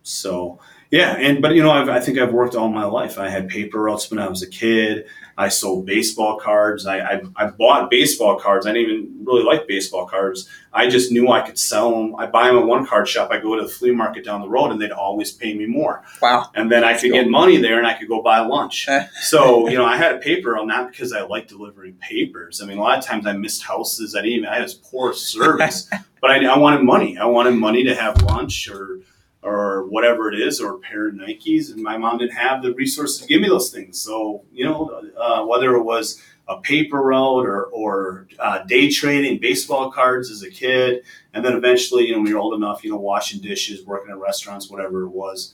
so, yeah. And, but you know, I've, I think I've worked all my life. I had paper routes when I was a kid. I sold baseball cards. I, I, I bought baseball cards. I didn't even really like baseball cards. I just knew I could sell them. I buy them at one card shop. I go to the flea market down the road and they'd always pay me more. Wow. And then I could get money there and I could go buy lunch. So, you know, I had a paper route not because I like delivering papers. I mean, a lot of times I missed houses. I didn't even, I had this poor service, but I, I wanted money. I wanted money to have lunch or, or whatever it is, or a pair of Nikes. And my mom didn't have the resources to give me those things. So, you know, uh, whether it was a paper route or, or uh, day trading, baseball cards as a kid. And then eventually, you know, when you're old enough, you know, washing dishes, working at restaurants, whatever it was,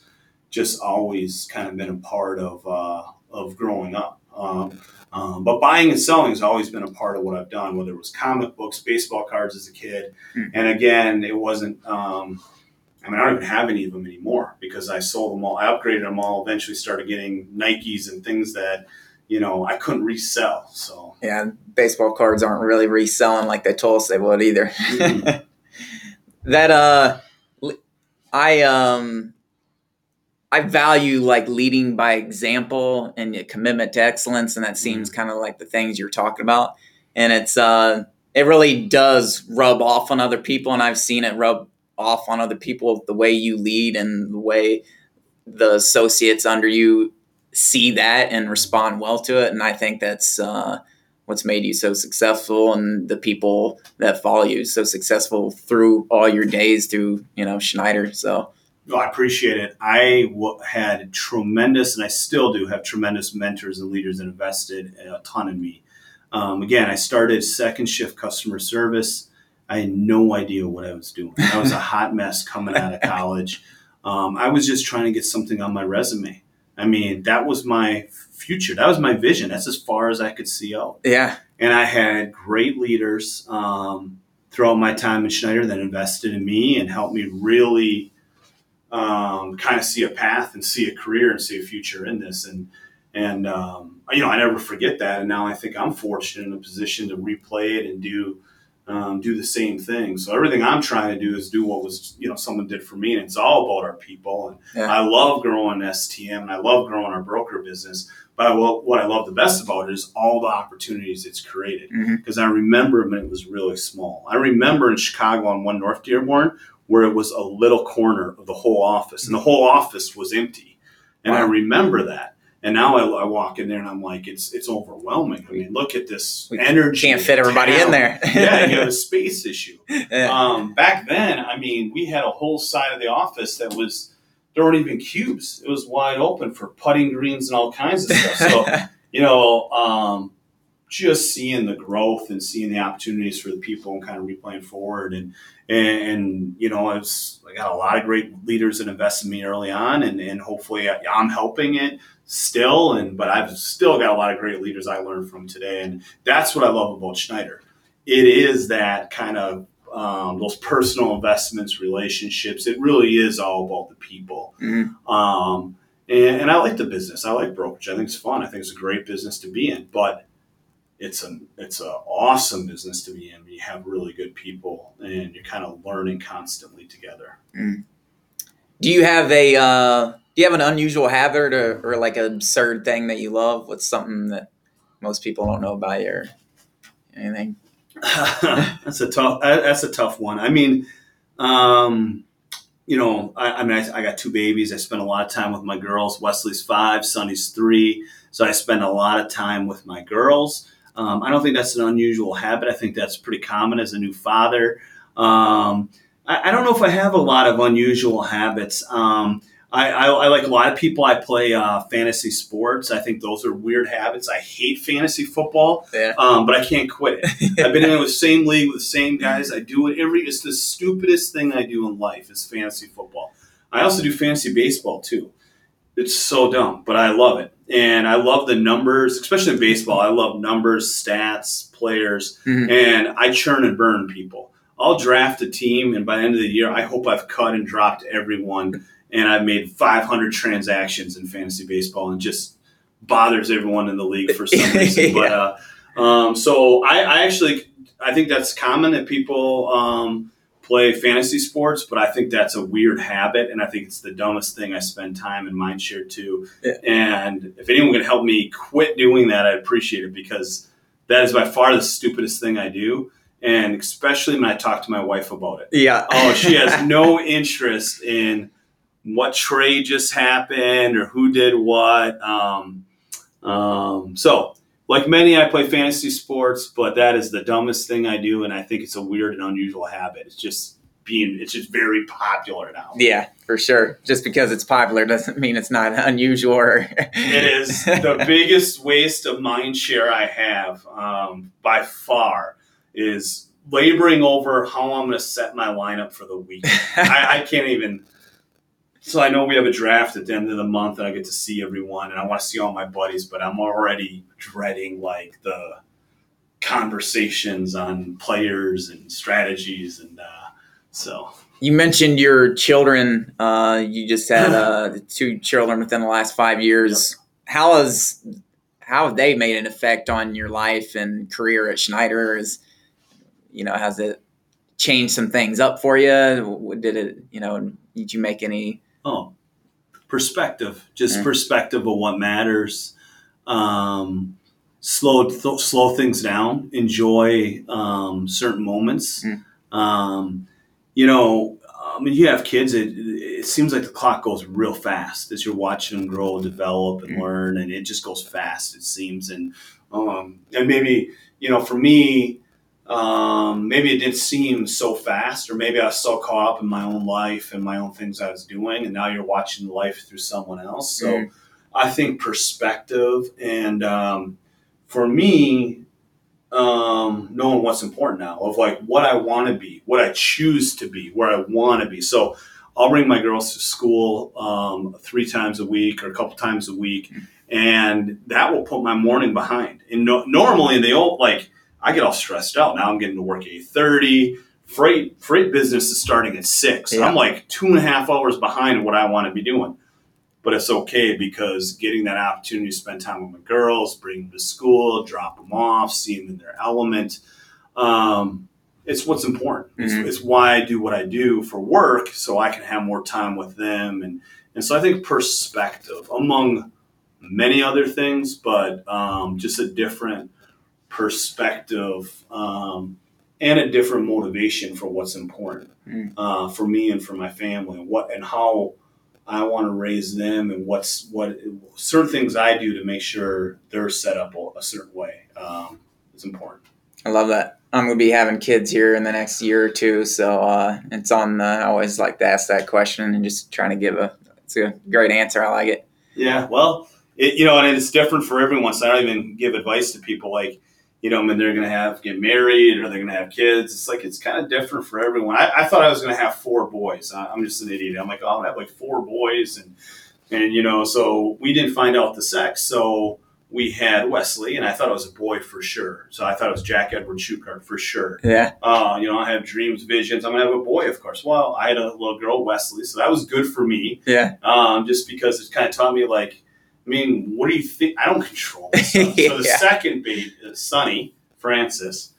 just always kind of been a part of, uh, of growing up. Um, um, but buying and selling has always been a part of what I've done, whether it was comic books, baseball cards as a kid. Hmm. And again, it wasn't, um, I mean, I don't even have any of them anymore because I sold them all. I upgraded them all, eventually started getting Nikes and things that, you know, I couldn't resell. So yeah, baseball cards aren't really reselling like they told us they would either. Mm-hmm. That uh, I um, I value like leading by example and a commitment to excellence, and that seems mm-hmm. kind of like the things you're talking about. And it's uh, it really does rub off on other people, and I've seen it rub off on other people, the way you lead and the way the associates under you see that and respond well to it. And I think that's uh, what's made you so successful and the people that follow you so successful through all your days through, you know, Schneider. So no, I appreciate it. I w- had tremendous, and I still do have tremendous mentors and leaders that invested a ton in me. Um, again, I started second shift customer service. I had no idea what I was doing. I was a hot mess coming out of college. Um, I was just trying to get something on my resume. I mean, that was my future. That was my vision. That's as far as I could see out. Yeah. And I had great leaders um, throughout my time in Schneider that invested in me and helped me really um, kind of see a path and see a career and see a future in this. And, and um, you know, I never forget that. And now I think I'm fortunate in a position to replay it and do um, do the same thing. So everything I'm trying to do is do what was, you know, someone did for me. And it's all about our people. And yeah. I love growing S T M and I love growing our broker business. But I will, what I love the best about it is all the opportunities it's created. Because mm-hmm. I remember when it was really small. I remember in Chicago on One North Dearborn where it was a little corner of the whole office. Mm-hmm. And the whole office was empty. And wow. I remember that. And now I, I walk in there and I'm like, it's it's overwhelming. I mean, look at this we energy. Can't fit everybody town. In there. Yeah, you have a space issue. Yeah. Um, back then, I mean, we had a whole side of the office that was – there weren't even cubes. It was wide open for putting greens and all kinds of stuff. So, you know, um, just seeing the growth and seeing the opportunities for the people and kind of replaying forward. And, and, and you know, I, was, I got a lot of great leaders that invested in me early on, and, and hopefully I, I'm helping it still. And But I've still got a lot of great leaders I learned from today. And that's what I love about Schneider. It is that kind of Um, those personal investments, relationships. It really is all about the people. Mm-hmm. Um, and, and I like the business. I like brokerage. I think it's fun. I think it's a great business to be in, but it's an it's an awesome business to be in. You have really good people and you're kind of learning constantly together. Mm-hmm. Do you have a, uh, do you have an unusual habit or, or like an absurd thing that you love? What's something that most people don't know about you or anything? that's a tough, that's a tough one. I mean, um, you know, I, I mean, I, I got two babies. I spend a lot of time with my girls. Wesley's five, Sonny's three. So I spend a lot of time with my girls. Um, I don't think that's an unusual habit. I think that's pretty common as a new father. Um, I, I don't know if I have a lot of unusual habits. Um, I, I, I like a lot of people. I play uh, fantasy sports. I think those are weird habits. I hate fantasy football, yeah. um, but I can't quit it. I've been in the same league with the same guys. I do it every. It's the stupidest thing I do in life is fantasy football. I also do fantasy baseball too. It's so dumb, but I love it, and I love the numbers, especially in baseball. I love numbers, stats, players, mm-hmm. and I churn and burn people. I'll draft a team, and by the end of the year, I hope I've cut and dropped everyone. And I've made five hundred transactions in fantasy baseball and just bothers everyone in the league for some reason. But yeah. uh, um, so I, I actually I think that's common that people um, play fantasy sports, but I think that's a weird habit. And I think it's the dumbest thing I spend time in mind share too. Yeah. And if anyone can help me quit doing that, I appreciate it because that is by far the stupidest thing I do. And especially when I talk to my wife about it. Yeah. Oh, she has no interest in what trade just happened or who did what. Um, um, so like many, I play fantasy sports, but that is the dumbest thing I do. And I think it's a weird and unusual habit. It's just being, it's just very popular now. Yeah, for sure. Just because it's popular doesn't mean it's not unusual. It is the biggest waste of mind share I have, um, by far is laboring over how I'm going to set my lineup for the week. I, I can't even, So I know we have a draft at the end of the month and I get to see everyone and I want to see all my buddies, but I'm already dreading like the conversations on players and strategies. And uh, so you mentioned your children. Uh, you just had uh, two children within the last five years. Yep. How has how have they made an effect on your life and career at Schneider? Is, you know, has it changed some things up for you? Did it, you know, did you make any... Oh, perspective, just mm. perspective of what matters. Um, slow, th- slow things down, enjoy um, certain moments. Mm. Um, you know, I mean, you have kids, it, it seems like the clock goes real fast as you're watching them grow, develop and mm. learn. And it just goes fast, it seems. And, um, and maybe, you know, for me, Um, maybe it didn't seem so fast, or maybe I was so caught up in my own life and my own things I was doing. And now you're watching life through someone else. So mm. I think perspective and, um, for me, um, knowing what's important now of like what I want to be, what I choose to be, where I want to be. So I'll bring my girls to school, um, three times a week or a couple times a week. Mm. And that will put my morning behind. And no, normally they all like, I get all stressed out. Now I'm getting to work eight thirty freight freight business is starting at six. Yeah. I'm like two and a half hours behind what I want to be doing. But it's okay because getting that opportunity to spend time with my girls, bring them to school, drop them off, see them in their element. Um, it's what's important. Mm-hmm. It's, it's why I do what I do for work, so I can have more time with them. And, and so I think perspective, among many other things, but um, just a different perspective um, and a different motivation for what's important mm. uh, for me and for my family, and what and how I want to raise them, and what's what certain things I do to make sure they're set up a certain way. Um, it's important. I love that. I'm going to be having kids here in the next year or two. So uh, it's on the, I always like to ask that question and just trying to give a, it's a great answer. I like it. Yeah. Well, it, you know, and it's different for everyone. So I don't even give advice to people like, you know, I mean, they're going to have, get married or they're going to have kids. It's like, it's kind of different for everyone. I, I thought I was going to have four boys. I, I'm just an idiot. I'm like, oh, I'm going to have like four boys. And, and, you know, so we didn't find out the sex. So we had Wesley, and I thought it was a boy for sure. So I thought it was Jack Edward Schuchart for sure. Yeah. Uh, you know, I have dreams, visions. I'm going to have a boy, of course. Well, I had a little girl, Wesley. So that was good for me. Yeah. Um, just because it kind of taught me like, I mean, what do you think? I don't control this stuff. So the yeah. second baby, Sonny, Francis,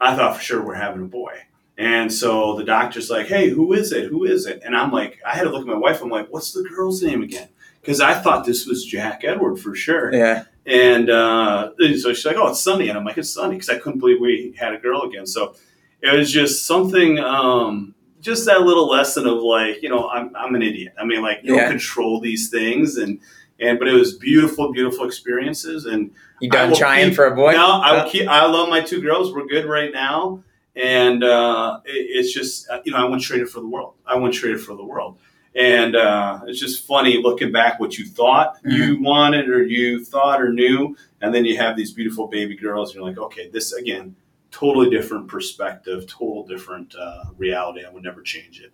I thought for sure we're having a boy. And so the doctor's like, hey, who is it? Who is it? And I'm like, I had to look at my wife. I'm like, what's the girl's name again? Because I thought this was Jack Edward for sure. Yeah. And, uh, and so she's like, oh, it's Sonny. And I'm like, it's Sonny, because I couldn't believe we had a girl again. So it was just something, um, just that little lesson of like, you know, I'm I'm an idiot. I mean, like, you yeah. don't control these things. And, And but it was beautiful, beautiful experiences. And you done trying keep, for a boy? No, I will keep. I love my two girls. We're good right now, and uh, it, it's just you know I wouldn't trade it for the world. I wouldn't trade it for the world. And uh, it's just funny looking back what you thought mm-hmm. you wanted or you thought or knew, and then you have these beautiful baby girls, and you're like, okay, this again, totally different perspective, total different uh, reality. I would never change it.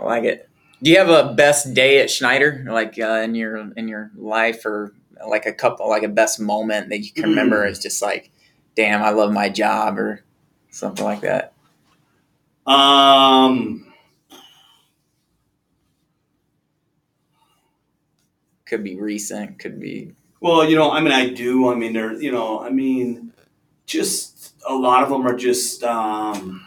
I like it. Do you have a best day at Schneider, like uh, in your in your life, or like a couple, like a best moment that you can remember? It's just like, damn, I love my job, or something like that. Um, could be recent, could be. Well, you know, I mean, I do. I mean, there, you know, I mean, just a lot of them are just. Um,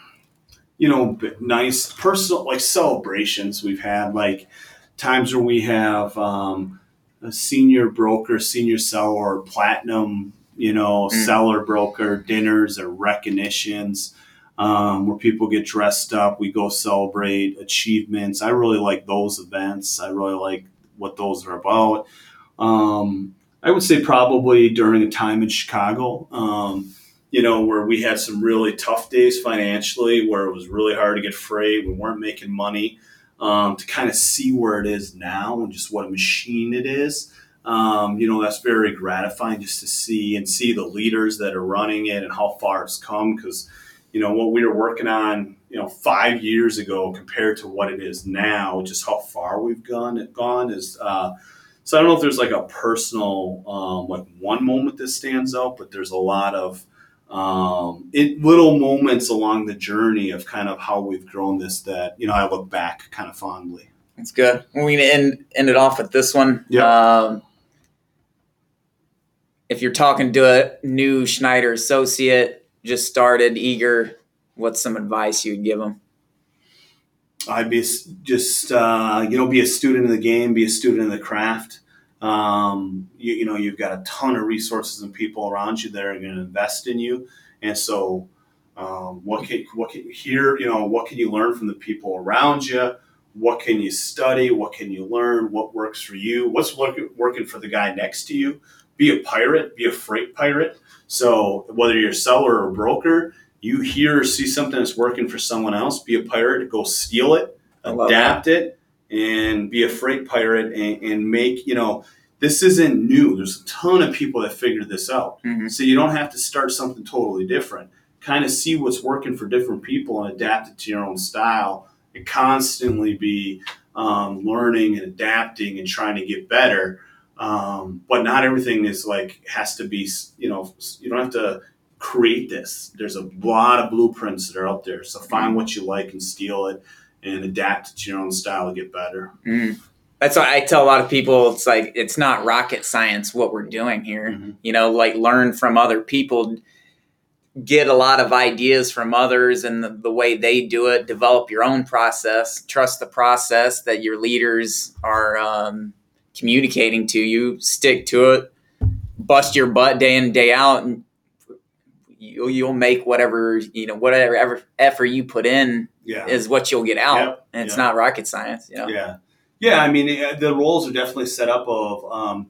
You know, nice personal like celebrations we've had, like times where we have um, a senior broker, senior seller, platinum, you know, mm. seller broker dinners or recognitions um, where people get dressed up. We go celebrate achievements. I really like those events. I really like what those are about. Um, I would say probably during a time in Chicago. Um, You know, where we had some really tough days financially, where it was really hard to get freight. We weren't making money um, to kind of see where it is now and just what a machine it is. Um, you know, that's very gratifying just to see and see the leaders that are running it and how far it's come. Because, you know, what we were working on, you know, five years ago compared to what it is now, just how far we've gone, gone is uh, so I don't know if there's like a personal um, like one moment that stands out, but there's a lot of Um, it little moments along the journey of kind of how we've grown this that, you know, I look back kind of fondly. That's good. We're going to end, end it off with this one. Yep. Um, if you're talking to a new Schneider associate, just started, eager, what's some advice you'd give them? I'd be just, uh, you know, be a student of the game, be a student of the craft. Um, you, you know, you've got a ton of resources and people around you that are going to invest in you. And so, um, what can, what can you hear, you know, what can you learn from the people around you? What can you study? What can you learn? What works for you? What's work, working for the guy next to you? Be a pirate, be a freight pirate. So whether you're a seller or a broker, you hear or see something that's working for someone else, be a pirate, go steal it, adapt it. And be a freight pirate and, and make, you know, this isn't new. There's a ton of people that figured this out. Mm-hmm. So you don't have to start something totally different. Kind of see what's working for different people and adapt it to your own style and constantly be um, learning and adapting and trying to get better. Um, but not everything is like has to be, you know, you don't have to create this. There's a lot of blueprints that are out there. So find what you like and steal it and adapt it to your own style to get better. Mm. That's why I tell a lot of people, it's like, it's not rocket science what we're doing here. Mm-hmm. You know, like learn from other people, get a lot of ideas from others and the, the way they do it, develop your own process, trust the process that your leaders are um, communicating to you, stick to it, bust your butt day in, day out, and you'll, you'll make whatever, you know, whatever effort you put in yeah. is what you'll get out. Yep. And it's yep. not rocket science. You know? Yeah. Yeah, I mean, the roles are definitely set up of um,